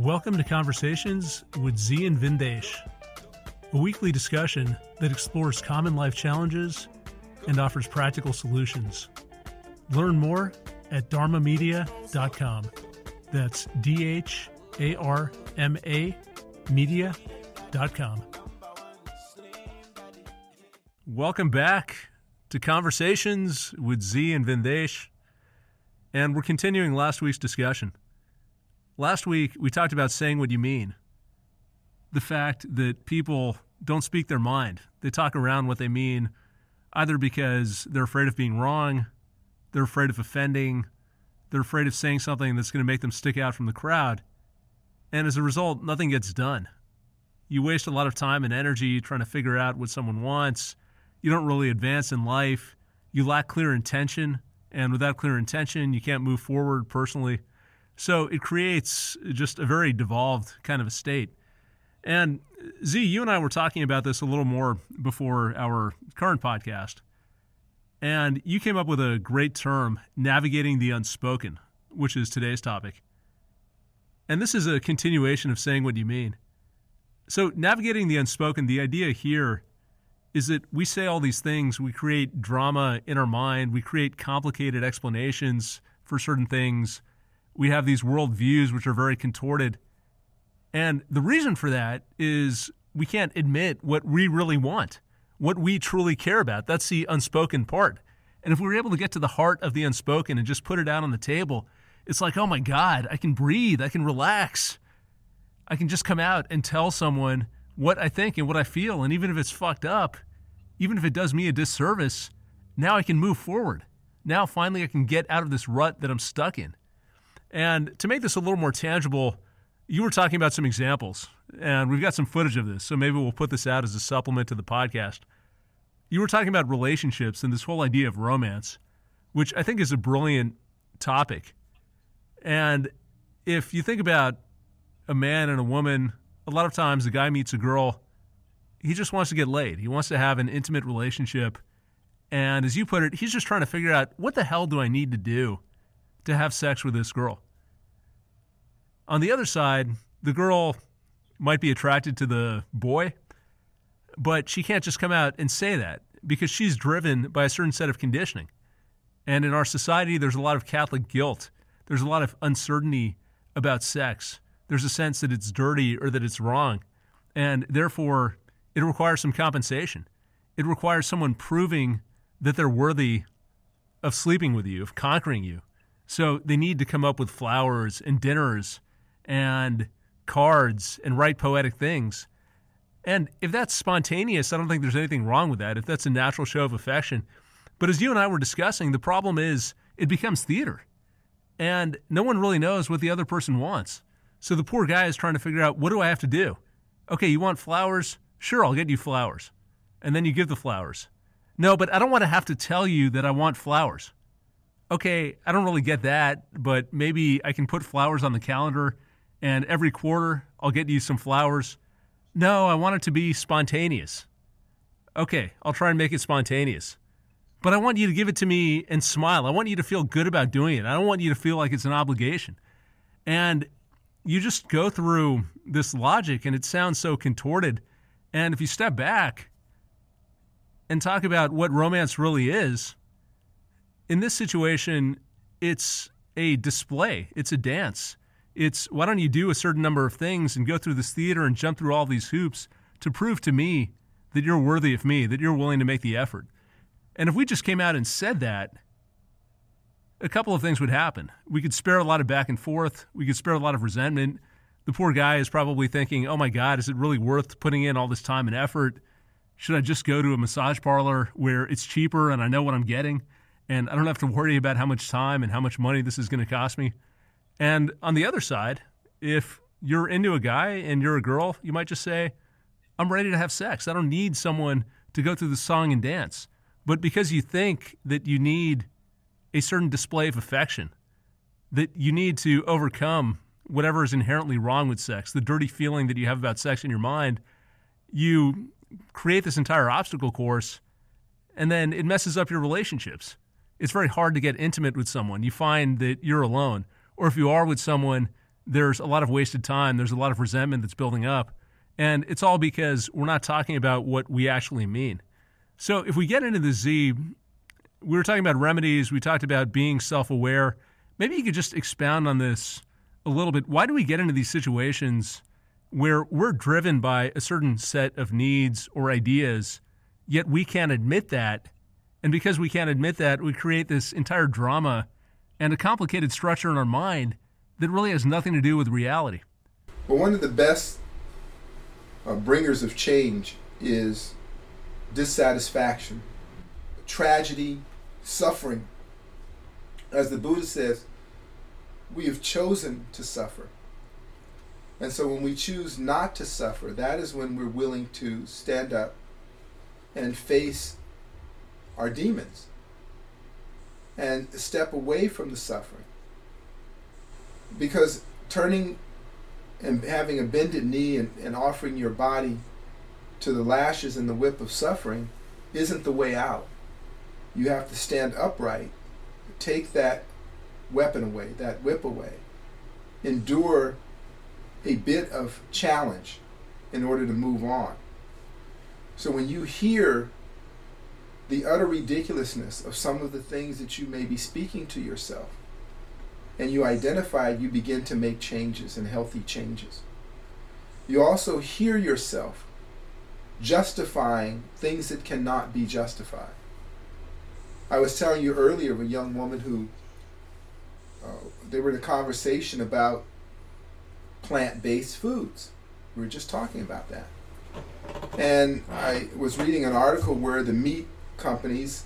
Welcome to Conversations with Zi and Vindesh, a weekly discussion that explores common life challenges and offers practical solutions. Learn more at dharmamedia.com. That's dharma media.com. Welcome back to Conversations with Zi and Vindesh, and we're continuing last week's discussion. Last week, we talked about saying what you mean, the fact that people don't speak their mind. They talk around what they mean, either because they're afraid of being wrong, they're afraid of offending, they're afraid of saying something that's going to make them stick out from the crowd, and as a result, nothing gets done. You waste a lot of time and energy trying to figure out what someone wants. You don't really advance in life. You lack clear intention, and without clear intention, you can't move forward personally. So it creates just a very devolved kind of a state. And Z, you and I were talking about this a little more before our current podcast, and you came up with a great term, navigating the unspoken, which is today's topic. And this is a continuation of saying what you mean. So navigating the unspoken, the idea here is that we say all these things, we create drama in our mind, we create complicated explanations for certain things. We have these worldviews which are very contorted. And the reason for that is we can't admit what we really want, what we truly care about. That's the unspoken part. And if we were able to get to the heart of the unspoken and just put it out on the table, it's like, oh my God, I can breathe, I can relax. I can just come out and tell someone what I think and what I feel. And even if it's fucked up, even if it does me a disservice, now I can move forward. Now finally I can get out of this rut that I'm stuck in. And to make this a little more tangible, you were talking about some examples, and we've got some footage of this, so maybe we'll put this out as a supplement to the podcast. You were talking about relationships and this whole idea of romance, which I think is a brilliant topic. And if you think about a man and a woman, a lot of times the guy meets a girl, he just wants to get laid. He wants to have an intimate relationship. And as you put it, he's just trying to figure out, what the hell do I need to do to have sex with this girl? On the other side, the girl might be attracted to the boy, but she can't just come out and say that because she's driven by a certain set of conditioning. And in our society, there's a lot of Catholic guilt. There's a lot of uncertainty about sex. There's a sense that it's dirty or that it's wrong. And therefore, it requires some compensation. It requires someone proving that they're worthy of sleeping with you, of conquering you. So they need to come up with flowers and dinners and cards and write poetic things. And if that's spontaneous, I don't think there's anything wrong with that, if that's a natural show of affection. But as you and I were discussing, the problem is it becomes theater. And no one really knows what the other person wants. So the poor guy is trying to figure out, what do I have to do? Okay, you want flowers? Sure, I'll get you flowers. And then you give the flowers. No, but I don't want to have to tell you that I want flowers. Okay, I don't really get that, but maybe I can put flowers on the calendar, and every quarter I'll get you some flowers. No, I want it to be spontaneous. Okay, I'll try and make it spontaneous. But I want you to give it to me and smile. I want you to feel good about doing it. I don't want you to feel like it's an obligation. And you just go through this logic, and it sounds so contorted. And if you step back and talk about what romance really is, in this situation, it's a display. It's a dance. It's, why don't you do a certain number of things and go through this theater and jump through all these hoops to prove to me that you're worthy of me, that you're willing to make the effort. And if we just came out and said that, a couple of things would happen. We could spare a lot of back and forth. We could spare a lot of resentment. The poor guy is probably thinking, oh my God, is it really worth putting in all this time and effort? Should I just go to a massage parlor where it's cheaper and I know what I'm getting? And I don't have to worry about how much time and how much money this is going to cost me. And on the other side, if you're into a guy and you're a girl, you might just say, I'm ready to have sex. I don't need someone to go through the song and dance. But because you think that you need a certain display of affection, that you need to overcome whatever is inherently wrong with sex, the dirty feeling that you have about sex in your mind, you create this entire obstacle course, and then it messes up your relationships. It's very hard to get intimate with someone. You find that you're alone. Or if you are with someone, there's a lot of wasted time. There's a lot of resentment that's building up. And it's all because we're not talking about what we actually mean. So if we get into the Z, we were talking about remedies. We talked about being self-aware. Maybe you could just expound on this a little bit. Why do we get into these situations where we're driven by a certain set of needs or ideas, yet we can't admit that? And because we can't admit that, we create this entire drama and a complicated structure in our mind that really has nothing to do with reality. Well, one of the best bringers of change is dissatisfaction, tragedy, suffering. As the Buddha says, we have chosen to suffer. And so when we choose not to suffer, that is when we're willing to stand up and face our demons and step away from the suffering. Because turning and having a bended knee and offering your body to the lashes and the whip of suffering isn't the way out. You have to stand upright, take that weapon away, that whip away, endure a bit of challenge in order to move on. So when you hear the utter ridiculousness of some of the things that you may be speaking to yourself, and you identify, you begin to make changes and healthy changes. You also hear yourself justifying things that cannot be justified. I was telling you earlier of a young woman who, they were in a conversation about plant-based foods. We were just talking about that. And I was reading an article where the meat companies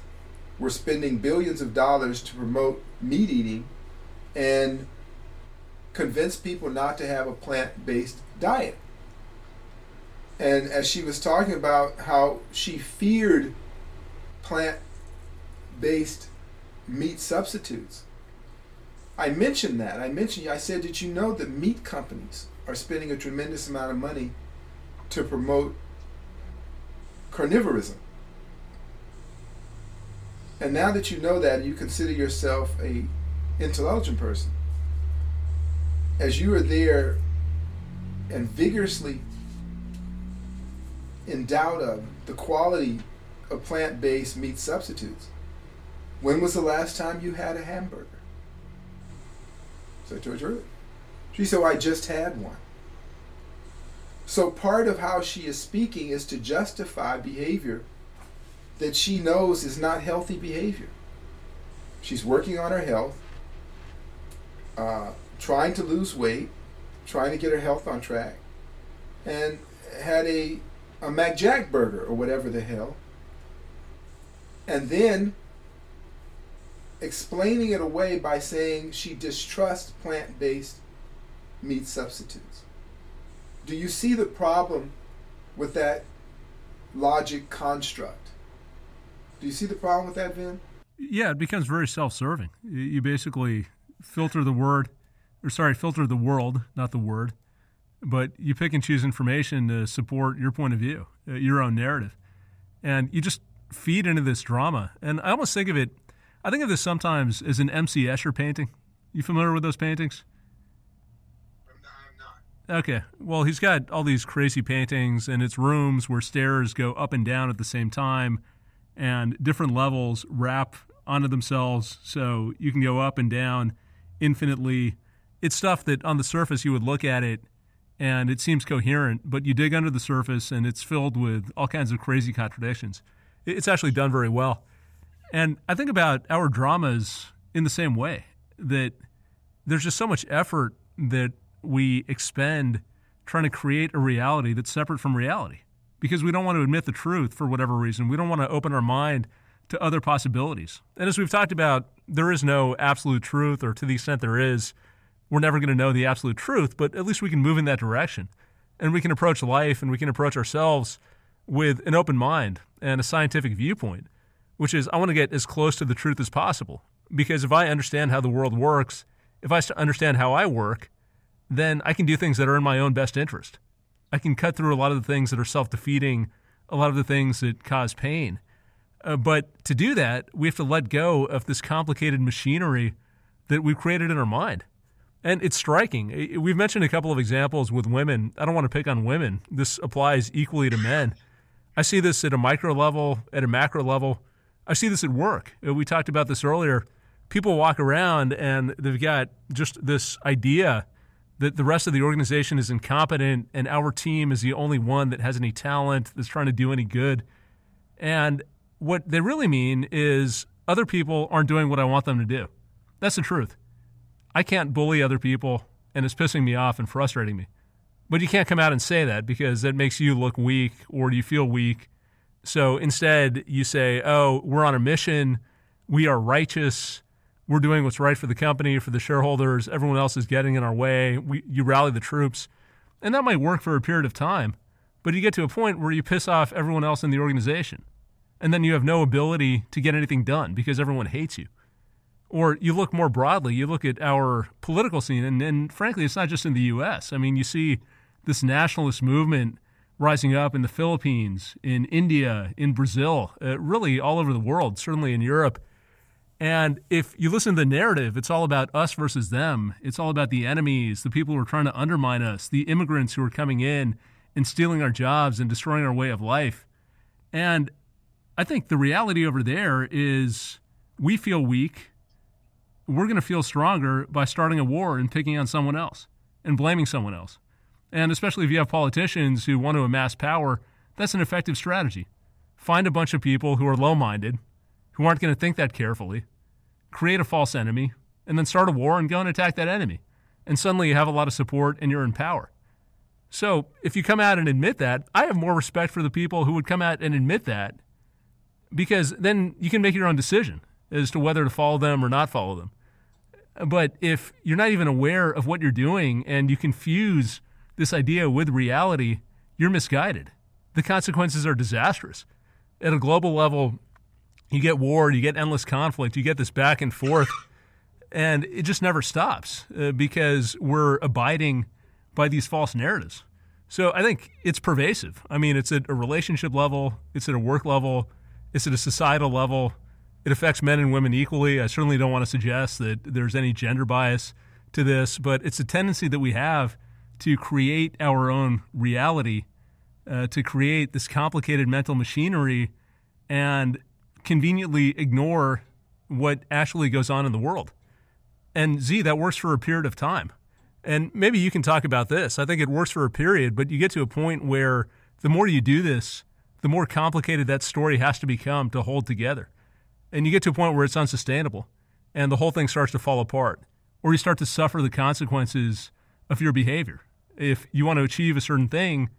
were spending billions of dollars to promote meat eating and convince people not to have a plant-based diet. And as she was talking about how she feared plant-based meat substitutes, I mentioned that. I said, did you know that meat companies are spending a tremendous amount of money to promote carnivorism? And now that you know that, you consider yourself a intelligent person. As you are there and vigorously in doubt of the quality of plant-based meat substitutes, when was the last time you had a hamburger? So I told her. She said, well, I just had one. So part of how she is speaking is to justify behavior that she knows is not healthy behavior. She's working on her health, trying to lose weight, trying to get her health on track, and had a Mac Jack burger or whatever the hell, and then explaining it away by saying she distrusts plant-based meat substitutes. Do you see the problem with that logic construct? Do you see the problem with that, Vin? Yeah, it becomes very self-serving. You basically filter the world, not the word, but you pick and choose information to support your point of view, your own narrative, and you just feed into this drama. And I almost think of it, I think of this sometimes as an M.C. Escher painting. You familiar with those paintings? I'm not. Okay, well, he's got all these crazy paintings, and it's rooms where stairs go up and down at the same time, and different levels wrap onto themselves, so you can go up and down infinitely. It's stuff that on the surface you would look at it and it seems coherent, but you dig under the surface and it's filled with all kinds of crazy contradictions. It's actually done very well. And I think about our dramas in the same way, that there's just so much effort that we expend trying to create a reality that's separate from reality because we don't want to admit the truth for whatever reason. We don't want to open our mind to other possibilities. And as we've talked about, there is no absolute truth, or to the extent there is, we're never going to know the absolute truth, but at least we can move in that direction. And we can approach life and we can approach ourselves with an open mind and a scientific viewpoint, which is I want to get as close to the truth as possible. Because if I understand how the world works, if I understand how I work, then I can do things that are in my own best interest. I can cut through a lot of the things that are self-defeating, a lot of the things that cause pain. But to do that, we have to let go of this complicated machinery that we've created in our mind. And it's striking. We've mentioned a couple of examples with women. I don't want to pick on women. This applies equally to men. I see this at a micro level, at a macro level. I see this at work. We talked about this earlier. People walk around and they've got just this idea that the rest of the organization is incompetent and our team is the only one that has any talent, that's trying to do any good. And what they really mean is other people aren't doing what I want them to do. That's the truth. I can't bully other people, and it's pissing me off and frustrating me. But you can't come out and say that because that makes you look weak or you feel weak. So instead, you say, oh, we're on a mission. We are righteous. We're doing what's right for the company, for the shareholders. Everyone else is getting in our way. You rally the troops. And that might work for a period of time. But you get to a point where you piss off everyone else in the organization. And then you have no ability to get anything done because everyone hates you. Or you look more broadly, you look at our political scene, and frankly, it's not just in the U.S. I mean, you see this nationalist movement rising up in the Philippines, in India, in Brazil, really all over the world, certainly in Europe. And if you listen to the narrative, it's all about us versus them. It's all about the enemies, the people who are trying to undermine us, the immigrants who are coming in and stealing our jobs and destroying our way of life. And I think the reality over there is we feel weak. We're going to feel stronger by starting a war and picking on someone else and blaming someone else. And especially if you have politicians who want to amass power, that's an effective strategy. Find a bunch of people who are low-minded, who aren't going to think that carefully, create a false enemy, and then start a war and go and attack that enemy. And suddenly you have a lot of support and you're in power. So if you come out and admit that, I have more respect for the people who would come out and admit that, because then you can make your own decision as to whether to follow them or not follow them. But if you're not even aware of what you're doing and you confuse this idea with reality, you're misguided. The consequences are disastrous. At a global level, you get war, you get endless conflict, you get this back and forth, and it just never stops because we're abiding by these false narratives. So I think it's pervasive. I mean, it's at a relationship level, it's at a work level, it's at a societal level. It affects men and women equally. I certainly don't want to suggest that there's any gender bias to this, but it's a tendency that we have to create our own reality, to create this complicated mental machinery and conveniently ignore what actually goes on in the world. And Z, that works for a period of time. And maybe you can talk about this. I think it works for a period, but you get to a point where the more you do this, the more complicated that story has to become to hold together. And you get to a point where it's unsustainable and the whole thing starts to fall apart, or you start to suffer the consequences of your behavior. If you want to achieve a certain thing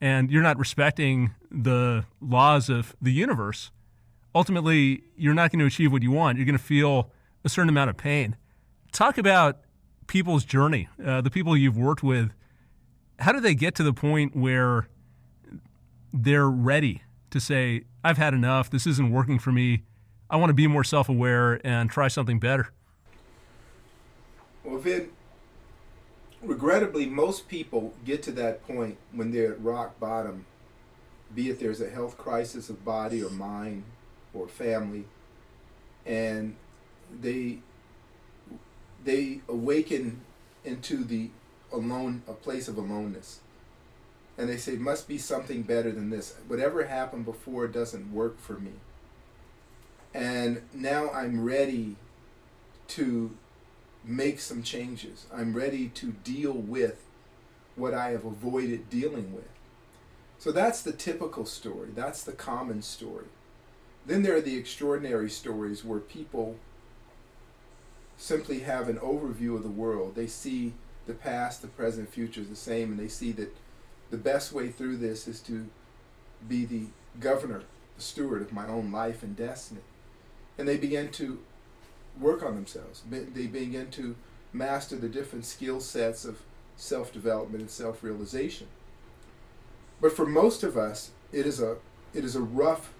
and you're not respecting the laws of the universe, ultimately you're not going to achieve what you want. You're going to feel a certain amount of pain. Talk about people's journey, the people you've worked with. How do they get to the point where they're ready to say, I've had enough, this isn't working for me, I want to be more self-aware and try something better? Well, Vin, regrettably, most people get to that point when they're at rock bottom, be it there's a health crisis of body or mind or family, and they awaken into a place of aloneness. And they say, must be something better than this. Whatever happened before doesn't work for me. And now I'm ready to make some changes. I'm ready to deal with what I have avoided dealing with. So that's the typical story. That's the common story. Then there are the extraordinary stories where people simply have an overview of the world. They see the past, the present, future is the same, and they see that the best way through this is to be the governor, the steward of my own life and destiny. And they begin to work on themselves. They begin to master the different skill sets of self-development and self-realization. But for most of us, it is a rough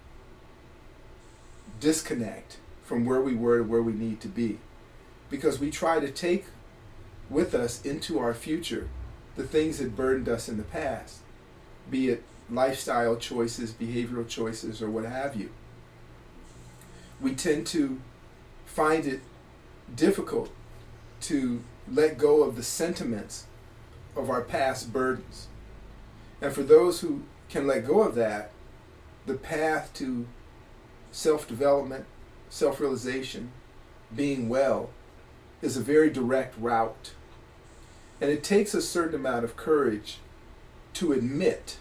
disconnect from where we were to where we need to be, because we try to take with us into our future the things that burdened us in the past, be it lifestyle choices, behavioral choices, or what have you. We tend to find it difficult to let go of the sentiments of our past burdens. And for those who can let go of that, the path to self-development, self-realization, being well, is a very direct route. And it takes a certain amount of courage to admit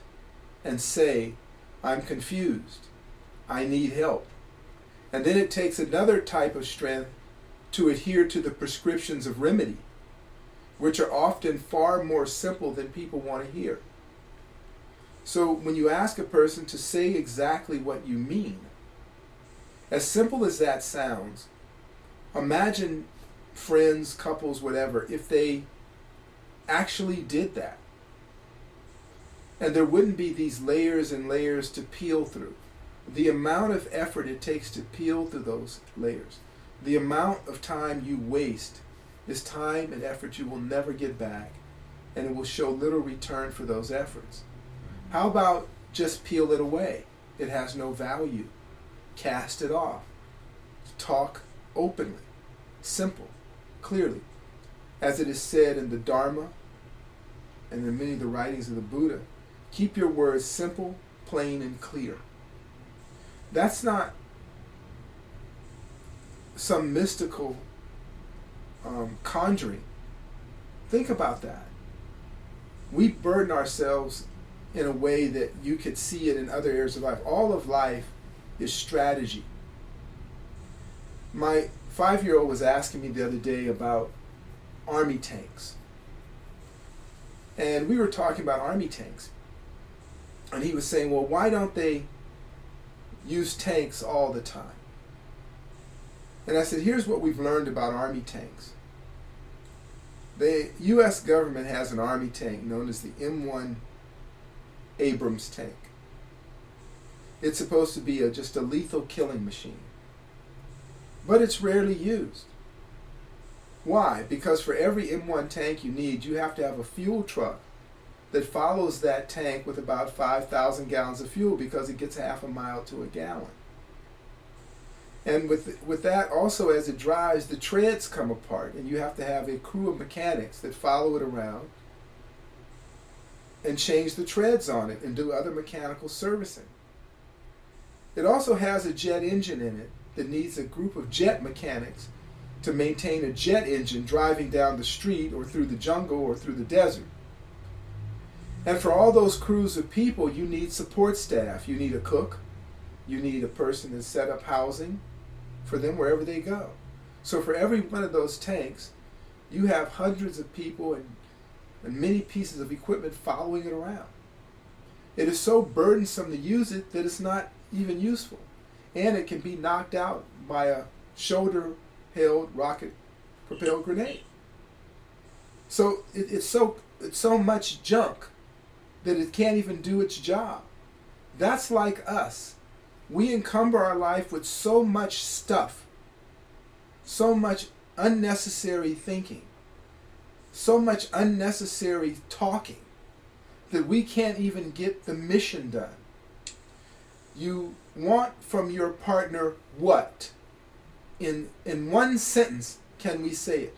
and say, I'm confused, I need help. And then it takes another type of strength to adhere to the prescriptions of remedy, which are often far more simple than people want to hear. So when you ask a person to say exactly what you mean, as simple as that sounds, imagine friends, couples, whatever, if they actually did that. And there wouldn't be these layers and layers to peel through. The amount of effort it takes to peel through those layers, the amount of time you waste is time and effort you will never get back, and it will show little return for those efforts. How about just peel it away? It has no value. Cast it off. Talk openly, simple, clearly. As it is said in the Dharma and in many of the writings of the Buddha, keep your words simple, plain, and clear. That's not some mystical conjuring. Think about that. We burden ourselves in a way that you could see it in other areas of life. All of life is strategy. My 5-year-old was asking me the other day about Army tanks. And we were talking about Army tanks. And he was saying, well, why don't they use tanks all the time? And I said, here's what we've learned about Army tanks. The U.S. government has an Army tank known as the M1 Abrams tank. It's supposed to be just a lethal killing machine. But it's rarely used. Why? Because for every M1 tank you need, you have to have a fuel truck that follows that tank with about 5,000 gallons of fuel, because it gets half a mile to a gallon. And with that also, as it drives, the treads come apart, and you have to have a crew of mechanics that follow it around and change the treads on it and do other mechanical servicing. It also has a jet engine in it that needs a group of jet mechanics to maintain a jet engine driving down the street or through the jungle or through the desert. And for all those crews of people, you need support staff. You need a cook. You need a person to set up housing for them wherever they go. So for every one of those tanks, you have hundreds of people and many pieces of equipment following it around. It is so burdensome to use it that it's not even useful. And it can be knocked out by a shoulder-held rocket-propelled grenade. So it's so much junk that it can't even do its job. That's like us. We encumber our life with so much stuff, so much unnecessary thinking, so much unnecessary talking, that we can't even get the mission done. You want from your partner what? In one sentence, can we say it?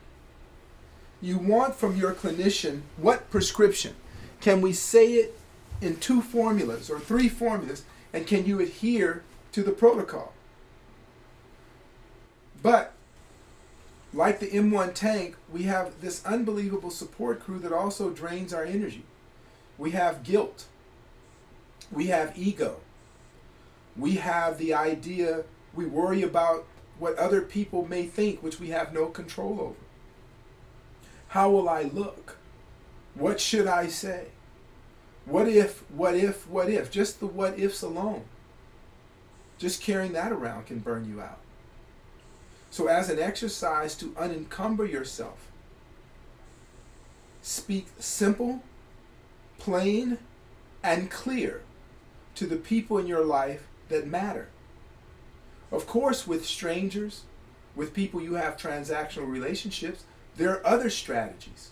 You want from your clinician what prescription? Can we say it in 2 formulas or 3 formulas? And can you adhere to the protocol? But, like the M1 tank, we have this unbelievable support crew that also drains our energy. We have guilt. We have ego. We have the idea, we worry about what other people may think, which we have no control over. How will I look? What should I say? What if, what if, what if? Just the what ifs alone. Just carrying that around can burn you out. So as an exercise to unencumber yourself, speak simple, plain, and clear to the people in your life that matter. Of course, with strangers, with people you have transactional relationships, there are other strategies.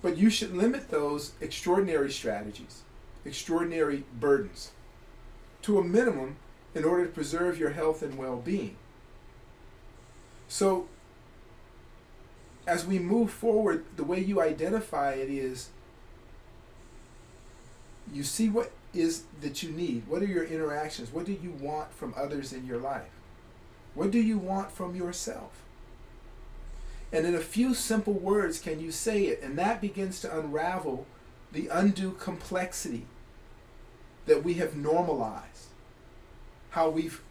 But you should limit those extraordinary strategies, extraordinary burdens, to a minimum in order to preserve your health and well-being. So as we move forward, the way you identify it is you see what is that you need. What are your interactions? What do you want from others in your life? What do you want from yourself? And in a few simple words can you say it, and that begins to unravel the undue complexity that we have normalized, how we've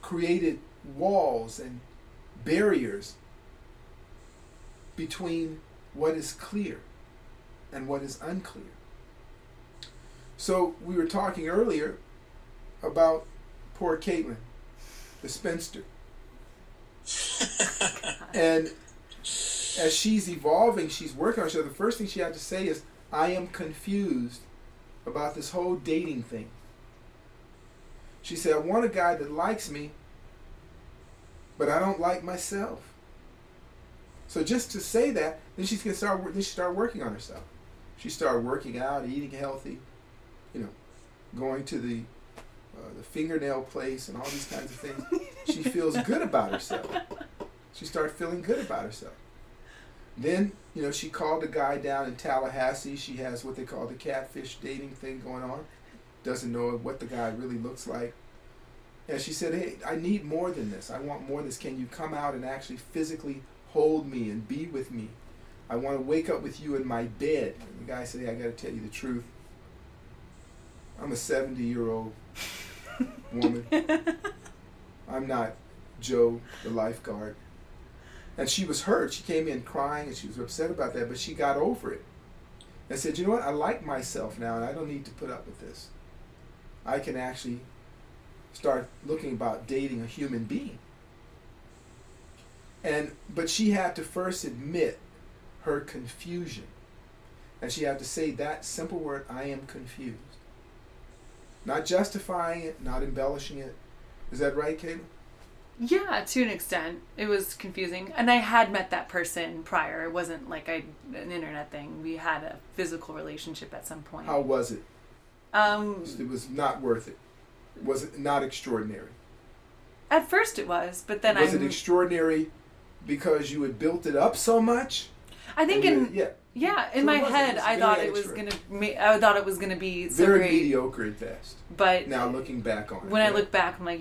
created walls and barriers between what is clear and what is unclear. So we were talking earlier about poor Caitlin, the spinster. And as she's evolving, she's working on herself. The first thing she had to say is, I am confused about this whole dating thing. She said, I want a guy that likes me, but I don't like myself. So just to say that, then she's gonna start. Then she started working on herself. She started working out, eating healthy, you know, going to the fingernail place and all these kinds of things. She feels good about herself. She started feeling good about herself. Then, you know, she called a guy down in Tallahassee. She has what they call the catfish dating thing going on. Doesn't know what the guy really looks like. And she said, hey, I need more than this. I want more than this. Can you come out and actually physically hold me and be with me? I want to wake up with you in my bed. And the guy said, hey, I got to tell you the truth. I'm a 70-year-old woman. I'm not Joe, the lifeguard. And she was hurt. She came in crying and she was upset about that, but she got over it. And said, you know what, I like myself now and I don't need to put up with this. I can actually start looking about dating a human being. But she had to first admit her confusion. And she had to say that simple word, I am confused. Not justifying it, not embellishing it. Is that right, Caitlin? Yeah, to an extent. It was confusing. And I had met that person prior. It wasn't like an internet thing. We had a physical relationship at some point. How was it? It was not worth it. Was it not extraordinary? At first it was, but then Was it extraordinary because you had built it up so much? I think in my head I thought it was gonna be so very great, mediocre at best. But now looking back on it, when I look back, I'm like,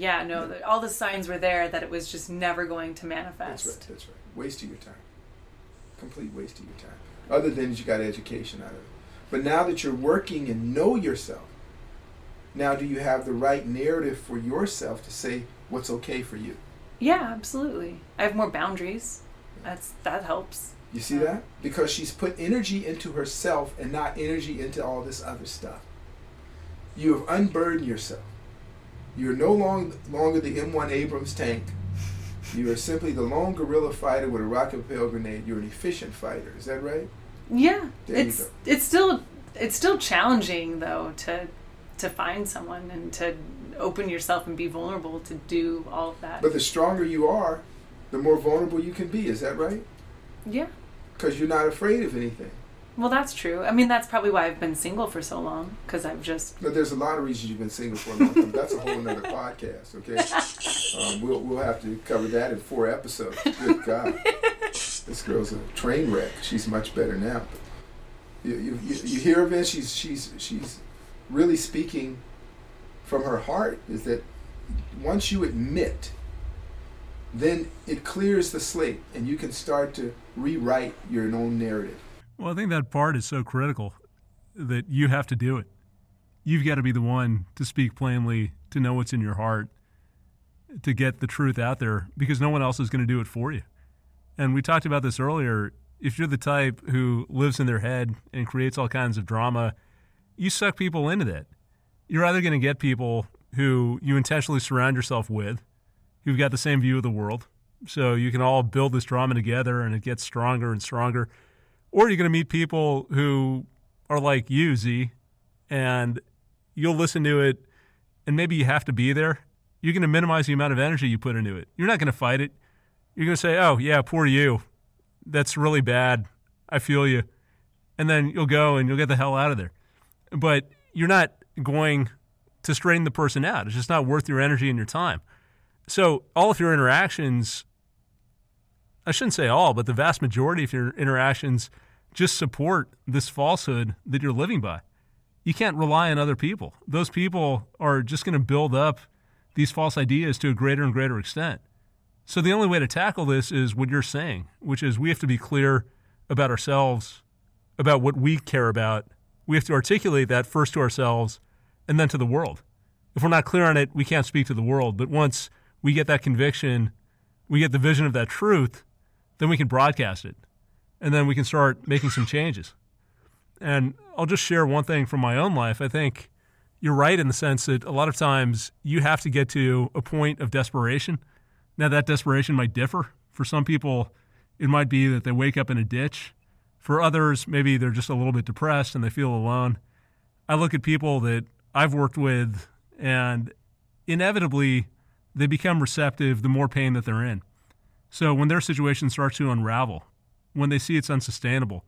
all the signs were there that it was just never going to manifest. That's right. Waste of your time, complete waste of your time. Other than you got education out of it. But now that you're working and know yourself, now do you have the right narrative for yourself to say what's okay for you? Yeah, absolutely. I have more boundaries. That helps. You see that? Because she's put energy into herself and not energy into all this other stuff. You have unburdened yourself. You're no longer the M1 Abrams tank. You are simply the lone guerrilla fighter with a rocket-propelled grenade. You're an efficient fighter. Is that right? Yeah. It's still challenging, though, to find someone and to open yourself and be vulnerable to do all of that. But the stronger you are, the more vulnerable you can be. Is that right? Yeah. Because you're not afraid of anything. Well, that's true. I mean, that's probably why I've been single for so long, because I've just... No, there's a lot of reasons you've been single for a long time. That's a whole other podcast, okay? We'll have to cover that in 4 episodes. Good God. This girl's a train wreck. She's much better now. But you hear of it? She's really speaking from her heart, is that once you admit, then it clears the slate and you can start to rewrite your own narrative. Well, I think that part is so critical that you have to do it. You've got to be the one to speak plainly, to know what's in your heart, to get the truth out there, because no one else is going to do it for you. And we talked about this earlier. If you're the type who lives in their head and creates all kinds of drama, you suck people into that. You're either going to get people who you intentionally surround yourself with, who've got the same view of the world, so you can all build this drama together and it gets stronger and stronger. Or you're going to meet people who are like you, Z, and you'll listen to it, and maybe you have to be there. You're going to minimize the amount of energy you put into it. You're not going to fight it. You're going to say, oh, yeah, poor you. That's really bad. I feel you. And then you'll go and you'll get the hell out of there. But you're not going to straighten the person out. It's just not worth your energy and your time. So all of your interactions I shouldn't say all, but the vast majority of your interactions just support this falsehood that you're living by. You can't rely on other people. Those people are just going to build up these false ideas to a greater and greater extent. So the only way to tackle this is what you're saying, which is we have to be clear about ourselves, about what we care about. We have to articulate that first to ourselves and then to the world. If we're not clear on it, we can't speak to the world. But once we get that conviction, we get the vision of that truth, then we can broadcast it. And then we can start making some changes. And I'll just share one thing from my own life. I think you're right in the sense that a lot of times you have to get to a point of desperation. Now, that desperation might differ. For some people, it might be that they wake up in a ditch. For others, maybe they're just a little bit depressed and they feel alone. I look at people that I've worked with, and inevitably they become receptive the more pain that they're in. So when their situation starts to unravel, when they see it's unsustainable,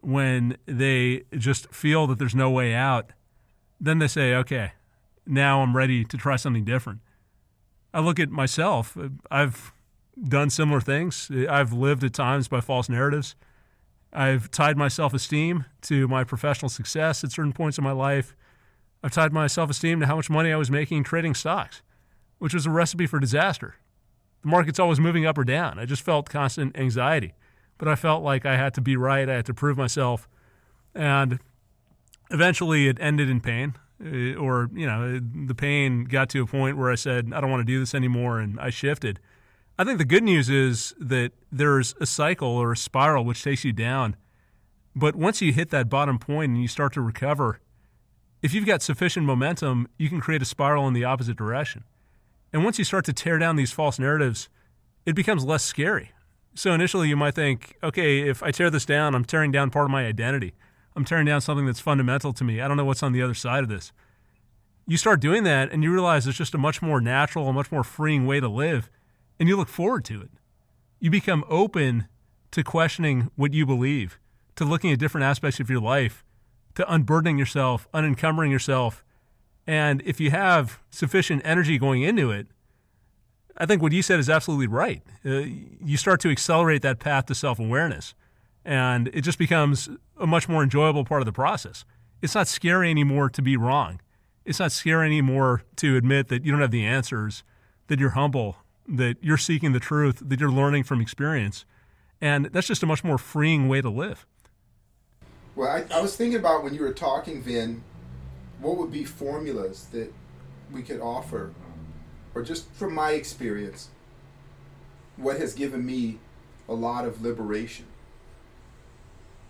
when they just feel that there's no way out, then they say, okay, now I'm ready to try something different. I look at myself. I've done similar things. I've lived at times by false narratives. I've tied my self-esteem to my professional success at certain points in my life. I've tied my self-esteem to how much money I was making trading stocks, which was a recipe for disaster. The market's always moving up or down. I just felt constant anxiety. But I felt like I had to be right. I had to prove myself. And eventually it ended in pain, or, you know, the pain got to a point where I said, I don't want to do this anymore. And I shifted. I think the good news is that there's a cycle or a spiral which takes you down. But once you hit that bottom point and you start to recover, if you've got sufficient momentum, you can create a spiral in the opposite direction. And once you start to tear down these false narratives, it becomes less scary. So initially you might think, okay, if I tear this down, I'm tearing down part of my identity. I'm tearing down something that's fundamental to me. I don't know what's on the other side of this. You start doing that and you realize it's just a much more natural, a much more freeing way to live, and you look forward to it. You become open to questioning what you believe, to looking at different aspects of your life, to unburdening yourself, unencumbering yourself. And if you have sufficient energy going into it, I think what you said is absolutely right. You start to accelerate that path to self-awareness, and it just becomes a much more enjoyable part of the process. It's not scary anymore to be wrong. It's not scary anymore to admit that you don't have the answers, that you're humble, that you're seeking the truth, that you're learning from experience. And that's just a much more freeing way to live. Well, I was thinking about when you were talking, Vin, what would be formulas that we could offer, or just from my experience, what has given me a lot of liberation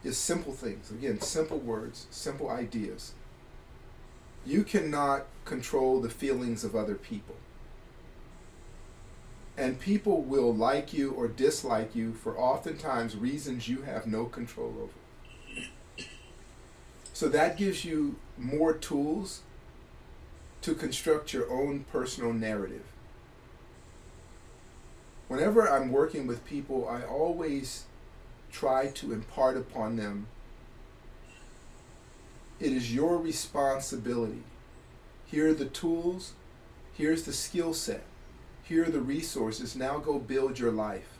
is simple things. Again, simple words, simple ideas. You cannot control the feelings of other people. And people will like you or dislike you for oftentimes reasons you have no control over. So that gives you more tools to construct your own personal narrative. Whenever I'm working with people, I always try to impart upon them, it is your responsibility. Here are the tools, here's the skill set, here are the resources, now go build your life.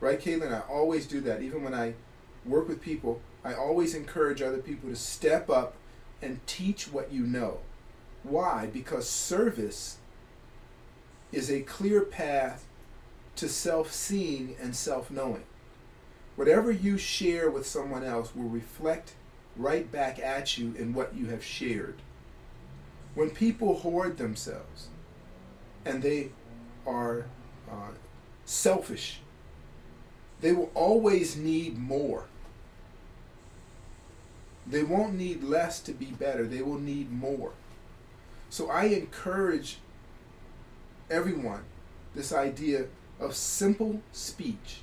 Right, Caitlin? I always do that. Even when I work with people, I always encourage other people to step up and teach what you know. Why? Because service is a clear path to self-seeing and self-knowing. Whatever you share with someone else will reflect right back at you in what you have shared. When people hoard themselves and they are selfish, they will always need more. They won't need less to be better. They will need more. So I encourage everyone this idea of simple speech.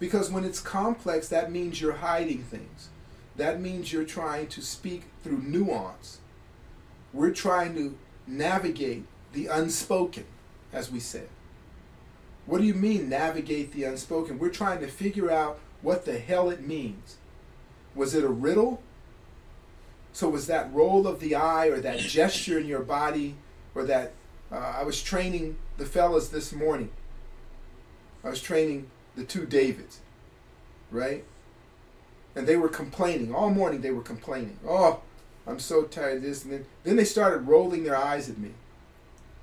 Because when it's complex, that means you're hiding things. That means you're trying to speak through nuance. We're trying to navigate the unspoken, as we said. What do you mean, navigate the unspoken? We're trying to figure out what the hell it means. Was it a riddle? So was that roll of the eye or that gesture in your body or that I was training the fellas this morning. I was training the two Davids, right? And they were complaining. All morning they were complaining. Oh, I'm so tired of this. And then they started rolling their eyes at me.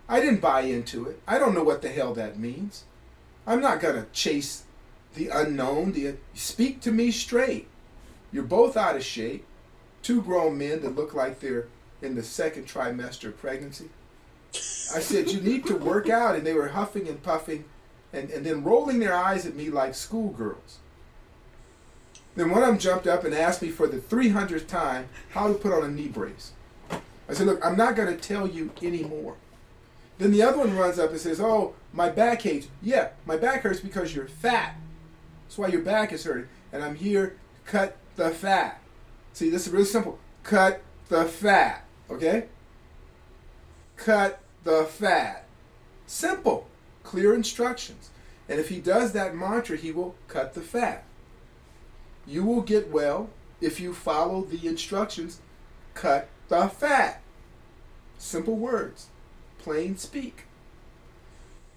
I didn't buy into it. I don't know what the hell that means. I'm not going to chase the unknown. Speak to me straight. You're both out of shape. Two grown men that look like they're in the second trimester of pregnancy. I said, you need to work out. And they were huffing and puffing and then rolling their eyes at me like schoolgirls. Then one of them jumped up and asked me for the 300th time how to put on a knee brace. I said, look, I'm not going to tell you anymore. Then the other one runs up and says, oh, my back aches. Yeah, my back hurts because you're fat. That's why your back is hurting. And I'm here to cut the fat. See, this is really simple. Cut the fat. Okay? Cut the fat. Simple. Clear instructions. And if he does that mantra, he will cut the fat. You will get well if you follow the instructions. Cut the fat. Simple words. Plain speak.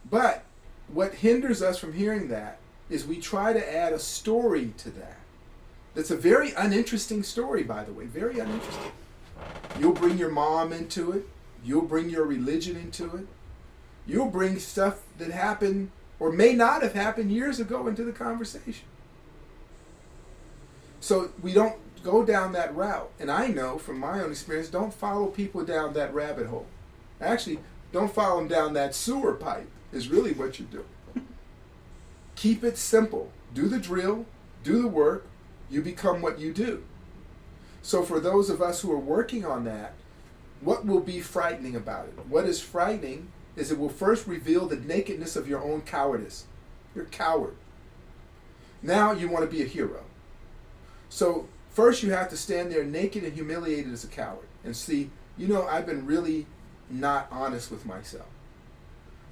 But what hinders us from hearing that is we try to add a story to that. That's a very uninteresting story, by the way. Very uninteresting. You'll bring your mom into it. You'll bring your religion into it. You'll bring stuff that happened or may not have happened years ago into the conversation. So we don't go down that route. And I know from my own experience, don't follow people down that rabbit hole. Actually, don't follow them down that sewer pipe is really what you do. Keep it simple. Do the drill. Do the work. You become what you do. So for those of us who are working on that, what will be frightening about it? What is frightening is it will first reveal the nakedness of your own cowardice. You're a coward. Now you want to be a hero. So first you have to stand there naked and humiliated as a coward and see, you know, I've been really not honest with myself.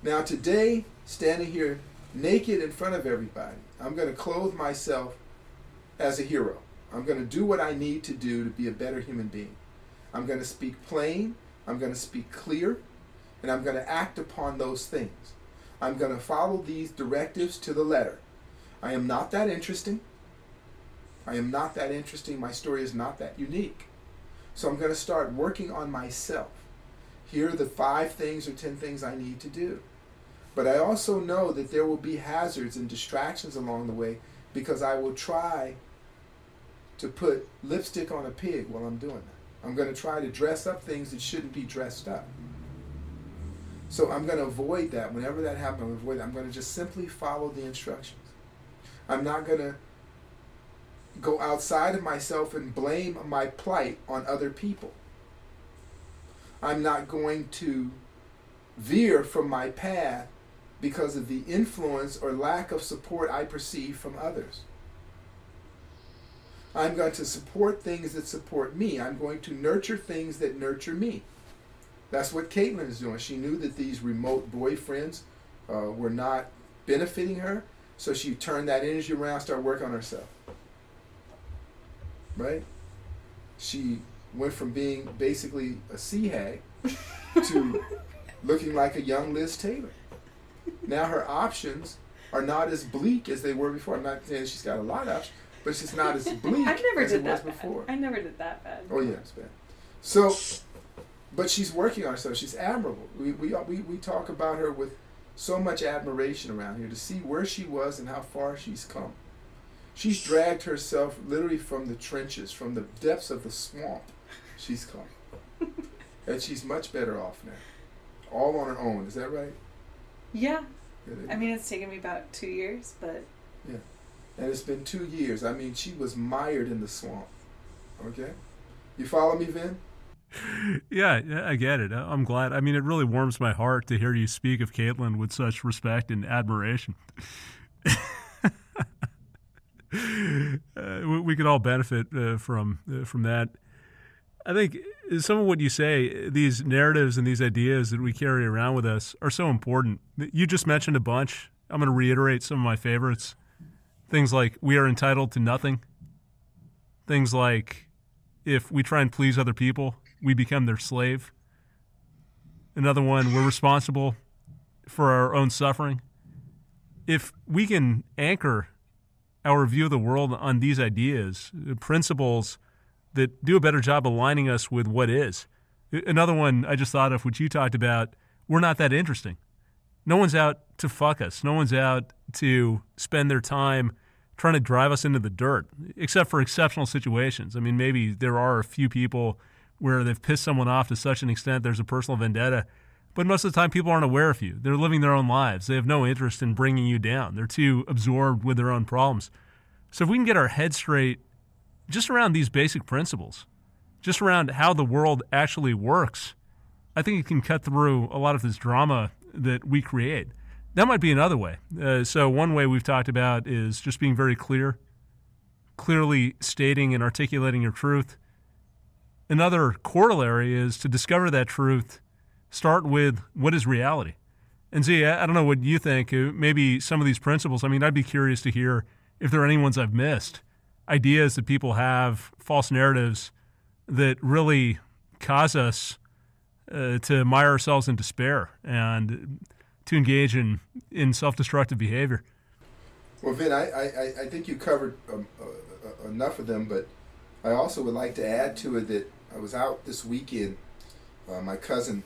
Now today, standing here naked in front of everybody, I'm going to clothe myself as a hero. I'm going to do what I need to do to be a better human being. I'm going to speak plain, I'm going to speak clear, and I'm going to act upon those things. I'm going to follow these directives to the letter. I am not that interesting. I am not that interesting. My story is not that unique. So I'm going to start working on myself. Here are the 5 things or 10 things I need to do. But I also know that there will be hazards and distractions along the way because I will try to put lipstick on a pig while I'm doing that. I'm going to try to dress up things that shouldn't be dressed up. So I'm going to avoid that. Whenever that happens, I'm going to avoid that. I'm going to just simply follow the instructions. I'm not going to go outside of myself and blame my plight on other people. I'm not going to veer from my path because of the influence or lack of support I perceive from others. I'm going to support things that support me. I'm going to nurture things that nurture me. That's what Caitlin is doing. She knew that these remote boyfriends were not benefiting her, so she turned that energy around, started working on herself. Right? She went from being basically a sea hag to looking like a young Liz Taylor. Now her options are not as bleak as they were before. I'm not saying she's got a lot of options, but she's not as bleak as it was before. I never did that bad. Oh yeah, it's bad. So, but she's working on herself. She's admirable. We talk about her with so much admiration around here to see where she was and how far she's come. She's dragged herself literally from the trenches, from the depths of the swamp. She's come. And she's much better off now. All on her own. Is that right? Yeah. I mean, it's taken me about 2 years, but... Yeah. And it's been 2 years. I mean, she was mired in the swamp. Okay? You follow me, Vin? Yeah, I get it. I'm glad. I mean, it really warms my heart to hear you speak of Caitlin with such respect and admiration. We could all benefit from that. I think some of what you say, these narratives and these ideas that we carry around with us are so important. You just mentioned a bunch. I'm going to reiterate some of my favorites. Things like we are entitled to nothing. Things like if we try and please other people, we become their slave. Another one, we're responsible for our own suffering. if we can anchor our view of the world on these ideas, principles that do a better job aligning us with what is. Another one I just thought of, which you talked about, we're not that interesting. No one's out to fuck us. No one's out to spend their time trying to drive us into the dirt, except for exceptional situations. I mean, maybe there are a few people where they've pissed someone off to such an extent there's a personal vendetta. But most of the time, people aren't aware of you. They're living their own lives. They have no interest in bringing you down. They're too absorbed with their own problems. So if we can get our head straight just around these basic principles, just around how the world actually works, I think it can cut through a lot of this drama that we create. That might be another way. So one way we've talked about is just being very clear, clearly stating and articulating your truth. Another corollary is to discover that truth. Start with what is reality. And Zi, I don't know what you think. Maybe some of these principles, I mean, I'd be curious to hear if there are any ones I've missed, ideas that people have, false narratives that really cause us to mire ourselves in despair and to engage in self-destructive behavior. Well, Vin, I think you covered enough of them, but I also would like to add to it that I was out this weekend. My cousin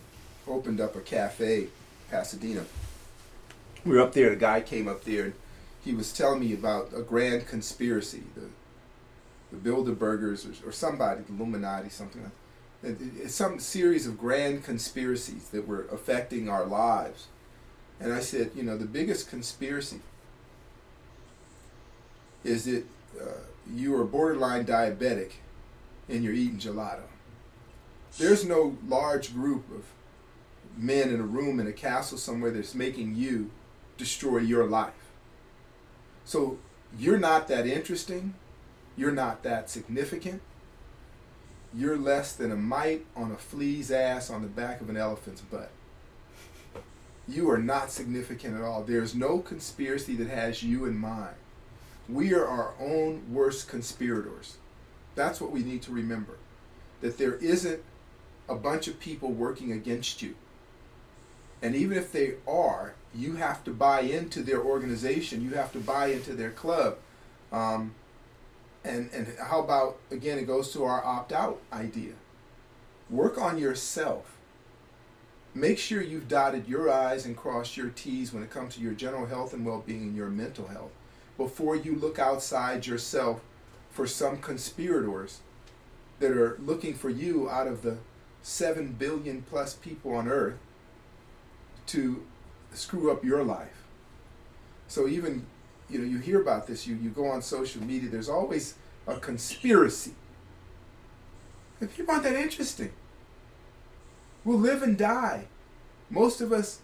opened up a cafe in Pasadena. We were up there, a guy came up there, and he was telling me about a grand conspiracy, the Bilderbergers or somebody, the Illuminati, something like that. It's some series of grand conspiracies that were affecting our lives. And I said, you know, the biggest conspiracy is that you are borderline diabetic and you're eating gelato. There's no large group of men in a room in a castle somewhere that's making you destroy your life. So you're not that interesting. You're not that significant. You're less than a mite on a flea's ass on the back of an elephant's butt. You are not significant at all. There's no conspiracy that has you in mind. We are our own worst conspirators. That's what we need to remember. That there isn't a bunch of people working against you. And even if they are, you have to buy into their organization. You have to buy into their club. And how about, again, it goes to our opt-out idea. Work on yourself. Make sure you've dotted your I's and crossed your T's when it comes to your general health and well-being and your mental health before you look outside yourself for some conspirators that are looking for you out of the 7 billion plus people on earth to screw up your life. So even, you know, you hear about this, you go on social media, there's always a conspiracy. If you want that interesting, we'll live and die. Most of us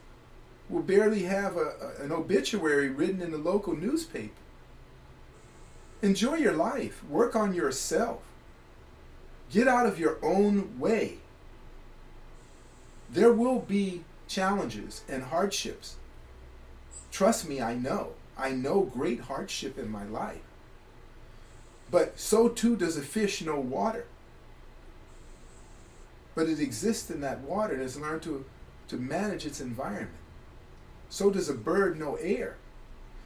will barely have an obituary written in the local newspaper. Enjoy your life. Work on yourself. Get out of your own way. There will be challenges and hardships. Trust me, I know. I know great hardship in my life. But so too does a fish know water. But it exists in that water and has learned to manage its environment. So does a bird know air.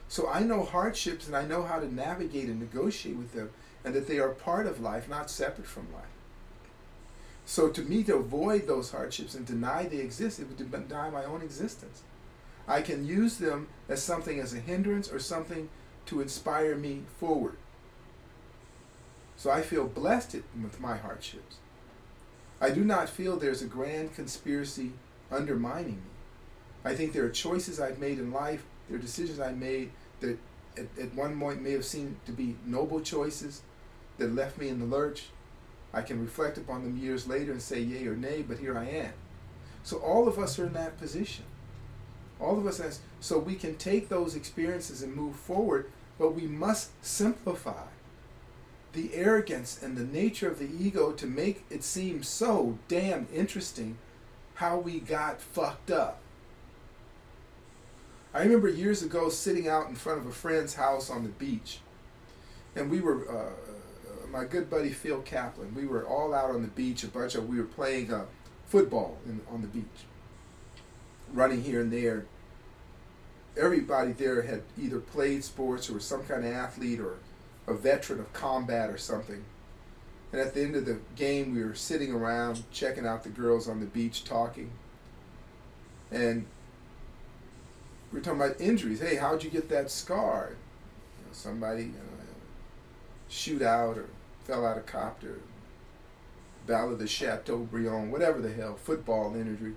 So I know hardships and I know how to navigate and negotiate with them, and that they are part of life, not separate from life. So to me, to avoid those hardships and deny they exist, it would deny my own existence. I can use them as something as a hindrance or something to inspire me forward. So I feel blessed with my hardships. I do not feel there's a grand conspiracy undermining me. I think there are choices I've made in life, there are decisions I made that at one point may have seemed to be noble choices that left me in the lurch. I can reflect upon them years later and say yay or nay, but here I am. So all of us are in that position. All of us, so we can take those experiences and move forward, but we must simplify the arrogance and the nature of the ego to make it seem so damn interesting how we got fucked up. I remember years ago sitting out in front of a friend's house on the beach, and we were, my good buddy Phil Kaplan, we were all out on the beach, we were playing football on the beach, running here and there. everybody there had either played sports or was some kind of athlete or a veteran of combat or something. And at the end of the game, we were sitting around checking out the girls on the beach talking. And we were talking about injuries. Hey, how'd you get that scar? You know, somebody, you know, shoot out or fell out of copter. Battle of Chateaubriand, whatever the hell, football injury.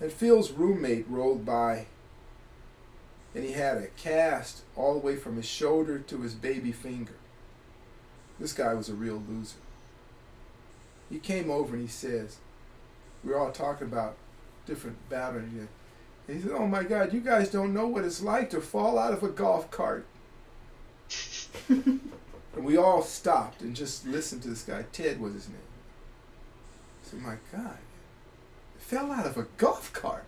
And Phil's roommate rolled by, and he had a cast all the way from his shoulder to his baby finger. This guy was a real loser. He came over and he says, we were all talking about different battles, and he said, oh my God, you guys don't know what it's like to fall out of a golf cart. And we all stopped and just listened to this guy. Ted was his name. I said, my God, it fell out of a golf cart.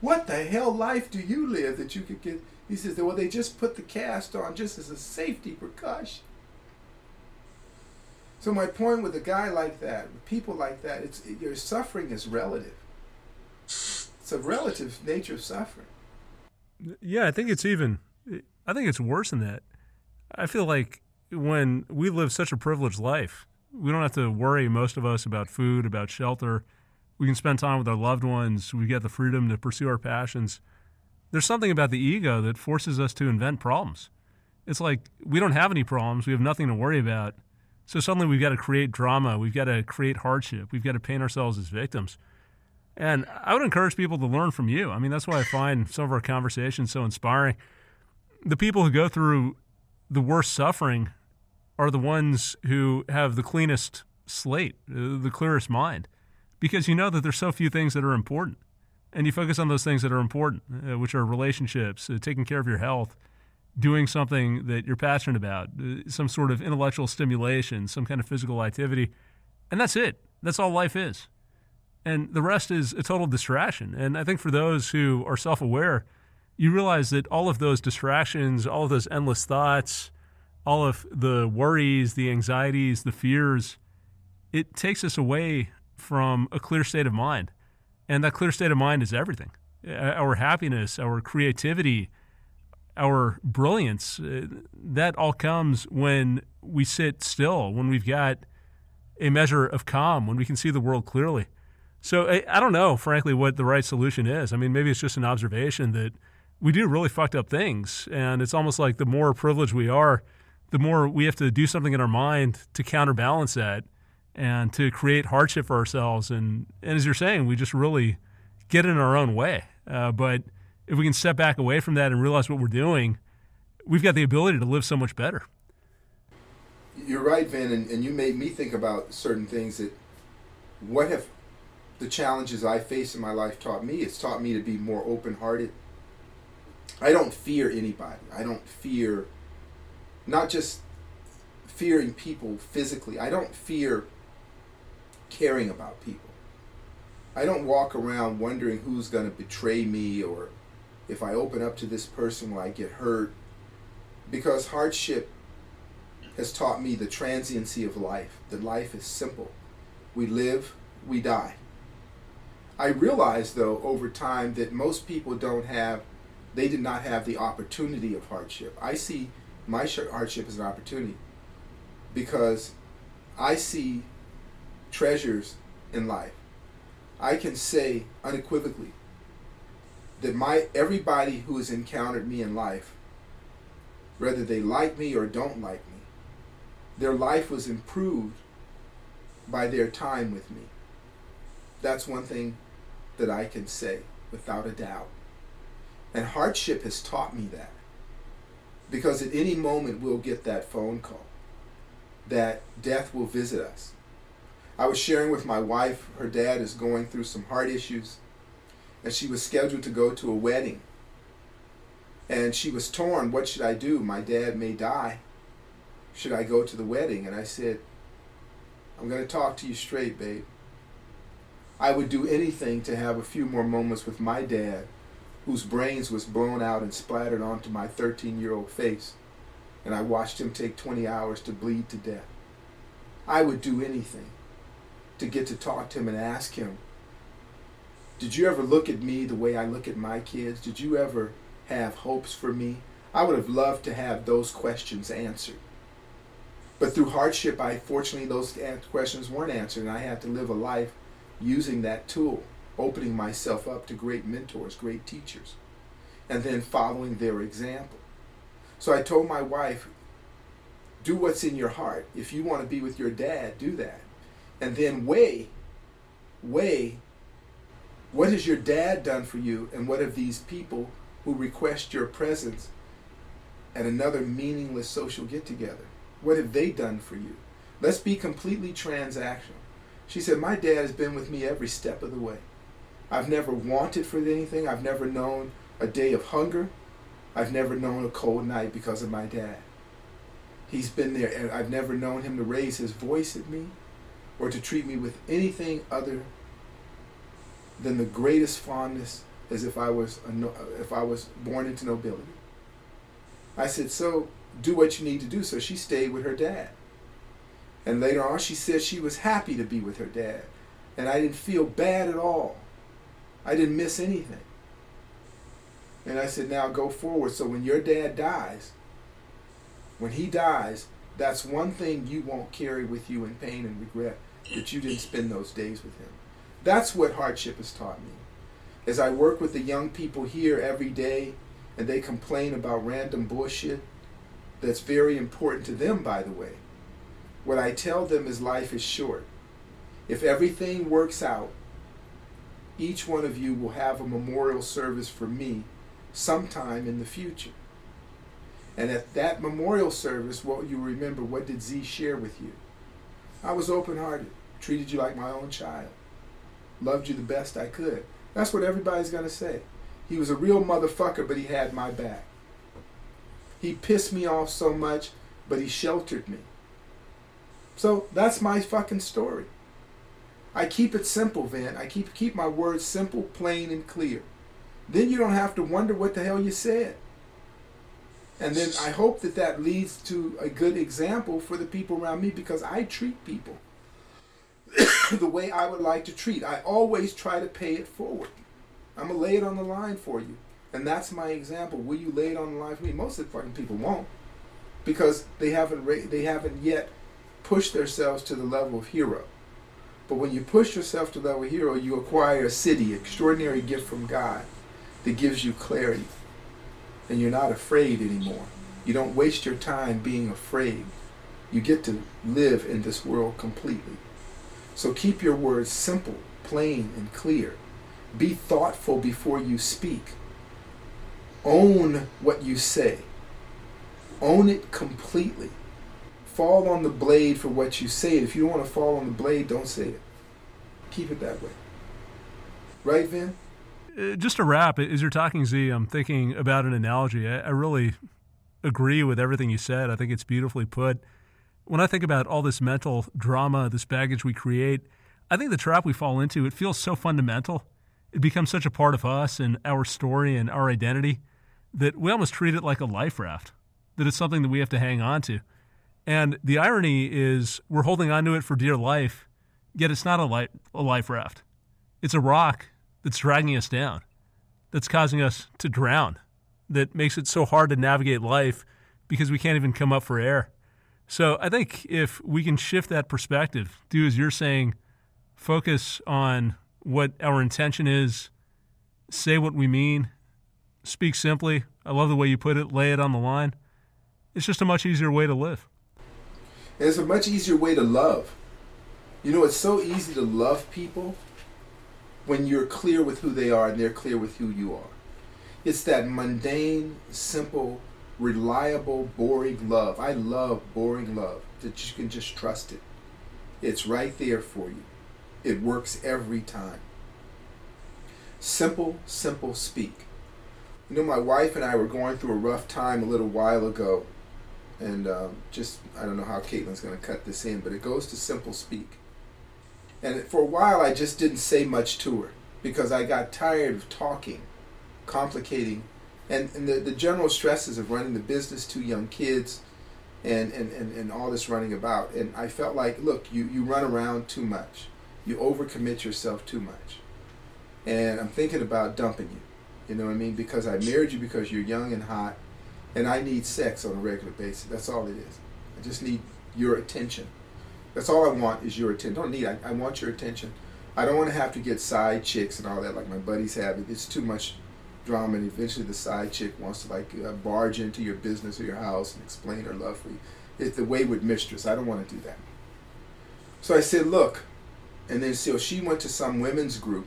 What the hell life do you live that you could get? He says, well, they just put the cast on just as a safety precaution. So my point with a guy like that, with people like that, your suffering is relative. It's a relative nature of suffering. Yeah, I think it's worse than that. I feel like when we live such a privileged life, we don't have to worry, most of us, about food, about shelter. We can spend time with our loved ones. We get the freedom to pursue our passions. There's something about the ego that forces us to invent problems. It's like we don't have any problems. We have nothing to worry about. So suddenly we've got to create drama. We've got to create hardship. We've got to paint ourselves as victims. And I would encourage people to learn from you. I mean, that's why I find some of our conversations so inspiring. The people who go through the worst suffering are the ones who have the cleanest slate, the clearest mind, because you know that there's so few things that are important. And you focus on those things that are important, which are relationships, taking care of your health, doing something that you're passionate about, some sort of intellectual stimulation, some kind of physical activity. And that's it. That's all life is. And the rest is a total distraction. And I think for those who are self-aware, you realize that all of those distractions, all of those endless thoughts, all of the worries, the anxieties, the fears, it takes us away from a clear state of mind. And that clear state of mind is everything. Our happiness, our creativity, our brilliance, that all comes when we sit still, when we've got a measure of calm, when we can see the world clearly. So I don't know, frankly, what the right solution is. I mean, maybe it's just an observation that we do really fucked up things, and it's almost like the more privileged we are, the more we have to do something in our mind to counterbalance that and to create hardship for ourselves. And as you're saying, we just really get in our own way. But if we can step back away from that and realize what we're doing, we've got the ability to live so much better. You're right, Vin, and you made me think about certain things that what have the challenges I face in my life taught me? It's taught me to be more open-hearted. I don't fear anybody. I don't fear, not just fearing people physically. I don't fear caring about people. I don't walk around wondering who's going to betray me or if I open up to this person, will I get hurt? Because hardship has taught me the transiency of life, that life is simple. We live, we die. I realized, though, over time that most people they did not have the opportunity of hardship. I see my hardship as an opportunity because I see treasures in life. I can say unequivocally that everybody who has encountered me in life, whether they like me or don't like me, their life was improved by their time with me. That's one thing that I can say without a doubt. And hardship has taught me that, because at any moment we'll get that phone call that death will visit us. I was sharing with my wife, her dad is going through some heart issues, and she was scheduled to go to a wedding. And she was torn, what should I do? My dad may die. Should I go to the wedding? And I said, I'm going to talk to you straight, babe. I would do anything to have a few more moments with my dad, whose brains was blown out and splattered onto my 13-year-old face, and I watched him take 20 hours to bleed to death. I would do anything to get to talk to him and ask him, Did you ever look at me the way I look at my kids? Did you ever have hopes for me? I would have loved to have those questions answered. But through hardship, fortunately, those questions weren't answered, and I had to live a life using that tool, opening myself up to great mentors, great teachers, and then following their example. So I told my wife, do what's in your heart. If you want to be with your dad, do that. And then weigh, what has your dad done for you, and what have these people who request your presence at another meaningless social get-together, what have they done for you? Let's be completely transactional. She said, my dad has been with me every step of the way. I've never wanted for anything. I've never known a day of hunger. I've never known a cold night because of my dad. He's been there, and I've never known him to raise his voice at me or to treat me with anything other than the greatest fondness, as if I was born into nobility. I said, so do what you need to do. So she stayed with her dad. And later on, she said she was happy to be with her dad. And I didn't feel bad at all. I didn't miss anything. And I said, now go forward. So when your dad dies, when he dies, that's one thing you won't carry with you in pain and regret, that you didn't spend those days with him. That's what hardship has taught me. As I work with the young people here every day, and they complain about random bullshit that's very important to them, by the way, what I tell them is life is short. If everything works out, each one of you will have a memorial service for me sometime in the future. And at that memorial service, what you remember, what did Z share with you? I was open-hearted, treated you like my own child, loved you the best I could. That's what everybody's going to say. He was a real motherfucker, but he had my back. He pissed me off so much, but he sheltered me. So that's my fucking story. I keep it simple, Vin. I keep my words simple, plain, and clear. Then you don't have to wonder what the hell you said. And then I hope that leads to a good example for the people around me, because I treat people the way I would like to treat. I always try to pay it forward. I'm going to lay it on the line for you. And that's my example. Will you lay it on the line for me? Most of the fucking people won't, because they haven't yet pushed themselves to the level of hero. But when you push yourself to the level of hero, you acquire a city, extraordinary gift from God that gives you clarity. And you're not afraid anymore. You don't waste your time being afraid. You get to live in this world completely. So keep your words simple, plain, and clear. Be thoughtful before you speak. Own what you say. Own it completely. Fall on the blade for what you say. If you don't want to fall on the blade, don't say it. Keep it that way. Right, Vin? Just to wrap, as you're talking, Z, I'm thinking about an analogy. I really agree with everything you said. I think it's beautifully put. When I think about all this mental drama, this baggage we create, I think the trap we fall into, it feels so fundamental. It becomes such a part of us and our story and our identity that we almost treat it like a life raft, that it's something that we have to hang on to. And the irony is we're holding on to it for dear life, yet it's not a life raft. It's a rock that's dragging us down, that's causing us to drown, that makes it so hard to navigate life because we can't even come up for air. So I think if we can shift that perspective, do as you're saying, focus on what our intention is, say what we mean, speak simply. I love the way you put it, lay it on the line. It's just a much easier way to live. And it's a much easier way to love. You know, it's so easy to love people when you're clear with who they are and they're clear with who you are. It's that mundane, simple, reliable, boring love. I love boring love, that you can just trust it. It's right there for you. It works every time. Simple, simple speak. You know, my wife and I were going through a rough time a little while ago, and I don't know how Caitlin's going to cut this in, but it goes to simple speak. And for a while, I just didn't say much to her because I got tired of talking, complicating, and the general stresses of running the business, 2 young kids, and all this running about. And I felt like, look, you run around too much. You overcommit yourself too much. and I'm thinking about dumping you. You know what I mean? Because I married you because you're young and hot, and I need sex on a regular basis. That's all it is. I just need your attention. That's all I want is your attention. I want your attention. I don't want to have to get side chicks and all that like my buddies have. It's too much drama, and eventually the side chick wants to barge into your business or your house and explain her love for you. It's the wayward mistress. I don't want to do that. So I said, look, and then so she went to some women's group,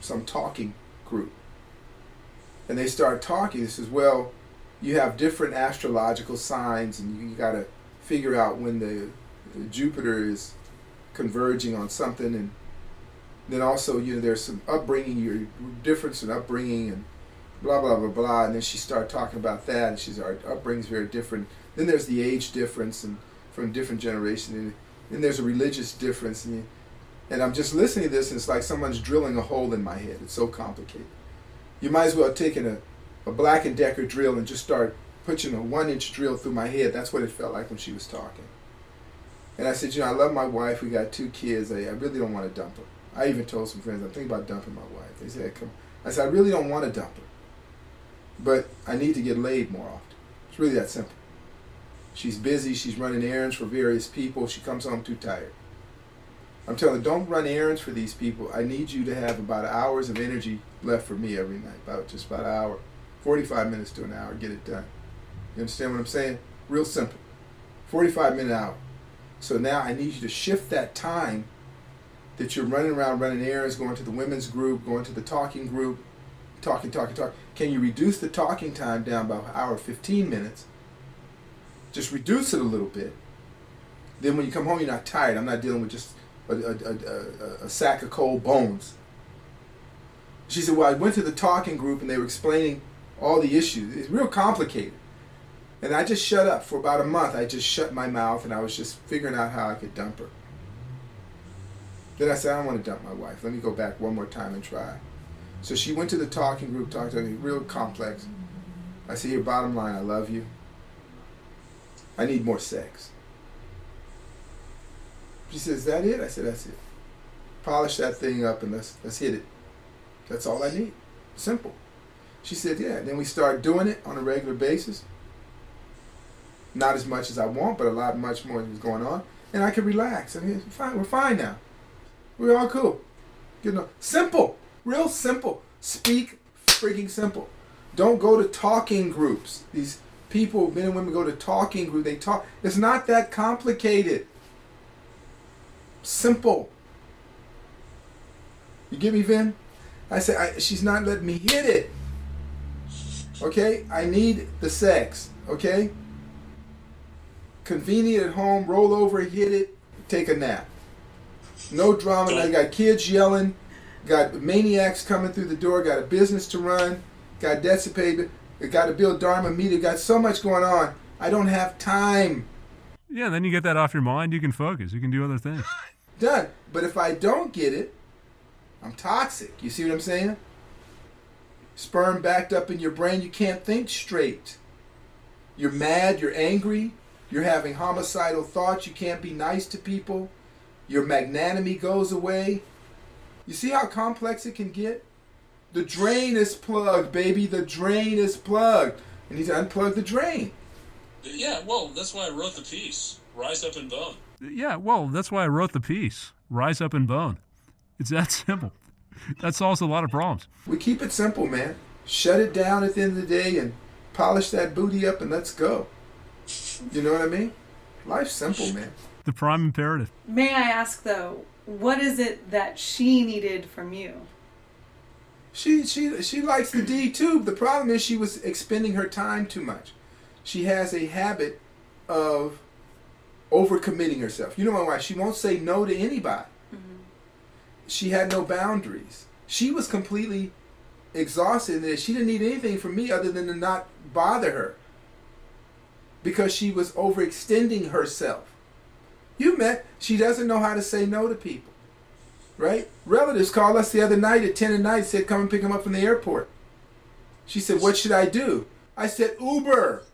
some talking group, and they started talking. They says, well, you have different astrological signs, and you got to figure out when the Jupiter is converging on something, and then also, you know, there's some upbringing, your difference in upbringing, and blah, blah, blah, blah. And then she started talking about that, and she's, our upbringing's very different. Then there's the age difference and from different generation, and then there's a religious difference. And I'm just listening to this, and it's like someone's drilling a hole in my head. It's so complicated. You might as well have taken a Black & Decker drill and just start pushing a 1-inch drill through my head. That's what it felt like when she was talking. And I said, you know, I love my wife. We got 2 kids. I really don't want to dump her. I even told some friends, I'm thinking about dumping my wife. They said, come on. I said, I really don't want to dump her, but I need to get laid more often. It's really that simple. She's busy. She's running errands for various people. She comes home too tired. I'm telling her, don't run errands for these people. I need you to have about hours of energy left for me every night, about an hour, 45 minutes to an hour, get it done. You understand what I'm saying? Real simple. 45-minute hour. So now I need you to shift that time that you're running around, running errands, going to the women's group, going to the talking group, talking. Can you reduce the talking time down by an hour, 15 minutes? Just reduce it a little bit. Then when you come home, you're not tired. I'm not dealing with just a sack of cold bones. She said, well, I went to the talking group, and they were explaining all the issues. It's real complicated. And I just shut up for about a month. I just shut my mouth, and I was just figuring out how I could dump her. Then I said, I don't want to dump my wife. Let me go back one more time and try. So she went to the talking group, talked to me, real complex. I said, your bottom line, I love you. I need more sex. She says, is that it? I said, that's it. Polish that thing up and let's hit it. That's all I need. Simple. She said, yeah. Then we start doing it on a regular basis. Not as much as I want, but much more was going on. And I could relax. I mean, fine. We're fine now. We're all cool. You know, simple. Real simple. Speak freaking simple. Don't go to talking groups. These people, men and women, go to talking groups. They talk. It's not that complicated. Simple. You get me, Vin? I said, she's not letting me hit it. Okay? I need the sex. Okay? Convenient at home, roll over, hit it, take a nap. No drama. Now you got kids yelling, got maniacs coming through the door, got a business to run, got debts to pay, got to build Dharma Media, got so much going on. I don't have time. Yeah, then you get that off your mind, you can focus, you can do other things. Done. But if I don't get it, I'm toxic. You see what I'm saying? Sperm backed up in your brain, you can't think straight. You're mad, you're angry, you're having homicidal thoughts, you can't be nice to people. Your magnanimity goes away. You see how complex it can get? The drain is plugged, baby. The drain is plugged. And he's unplugged the drain. Yeah, well, that's why I wrote the piece. Rise up and bone. Yeah, well, that's why I wrote the piece. Rise up and bone. It's that simple. That solves a lot of problems. We keep it simple, man. Shut it down at the end of the day and polish that booty up and let's go. You know what I mean? Life's simple, man. The prime imperative. May I ask, though, what is it that she needed from you? She likes the D, too. The problem is she was expending her time too much. She has a habit of overcommitting herself. You know my wife. She won't say no to anybody. Mm-hmm. She had no boundaries. She was completely exhausted. And she didn't need anything from me other than to not bother her because she was overextending herself. You met, she doesn't know how to say no to people, right? Relatives called us the other night at 10 at night, said, come and pick them up from the airport. She said, what should I do? I said, Uber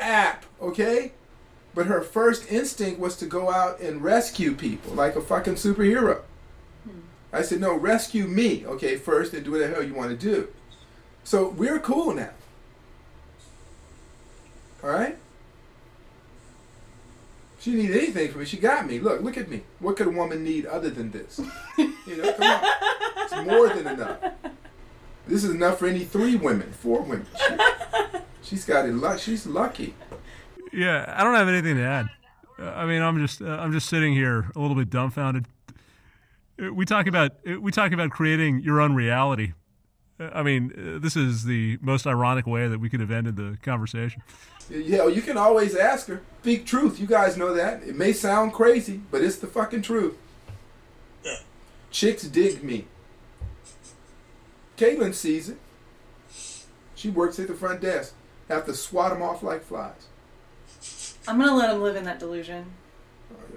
app, okay? But her first instinct was to go out and rescue people like a fucking superhero. I said, no, rescue me, okay, first, and do whatever the hell you want to do. So we're cool now. All right? She didn't need anything from me. She got me. Look at me. What could a woman need other than this? You know, come on. It's more than enough. This is enough for any 4 women. She's got it. She's lucky. Yeah, I don't have anything to add. I mean, I'm just sitting here a little bit dumbfounded. We talk about creating your own reality. I mean, this is the most ironic way that we could have ended the conversation. Yeah, well, you can always ask her. Speak truth. You guys know that. It may sound crazy, but it's the fucking truth. Yeah. Chicks dig me. Caitlin sees it. She works at the front desk. Have to swat them off like flies. I'm going to let them live in that delusion.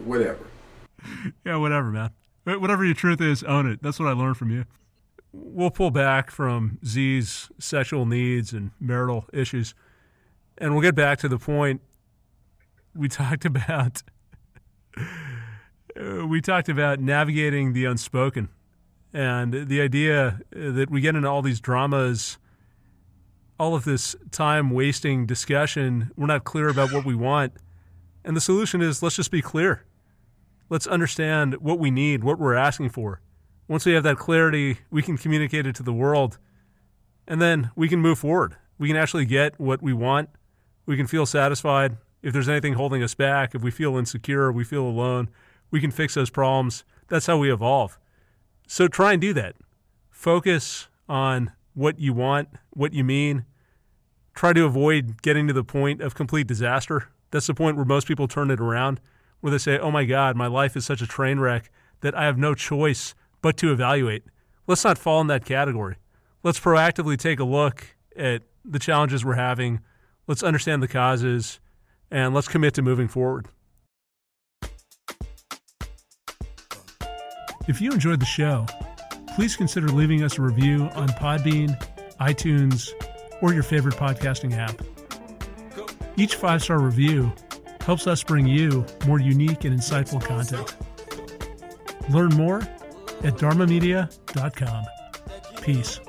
Whatever. Yeah, whatever, man. Whatever your truth is, own it. That's what I learned from you. We'll pull back from Z's sexual needs and marital issues, and we'll get back to the point we talked about. We talked about navigating the unspoken, and the idea that we get into all these dramas, all of this time-wasting discussion. We're not clear about what we want, and the solution is let's just be clear. Let's understand what we need, what we're asking for. Once we have that clarity, we can communicate it to the world, and then we can move forward. We can actually get what we want. We can feel satisfied. If there's anything holding us back, if we feel insecure, we feel alone, we can fix those problems. That's how we evolve. So try and do that. Focus on what you want, what you mean. Try to avoid getting to the point of complete disaster. That's the point where most people turn it around, where they say, oh my God, my life is such a train wreck that I have no choice but to evaluate. Let's not fall in that category. Let's proactively take a look at the challenges we're having. Let's understand the causes, and let's commit to moving forward. If you enjoyed the show, please consider leaving us a review on Podbean, iTunes, or your favorite podcasting app. Each 5-star review helps us bring you more unique and insightful content. Learn more at dharmamedia.com. Peace.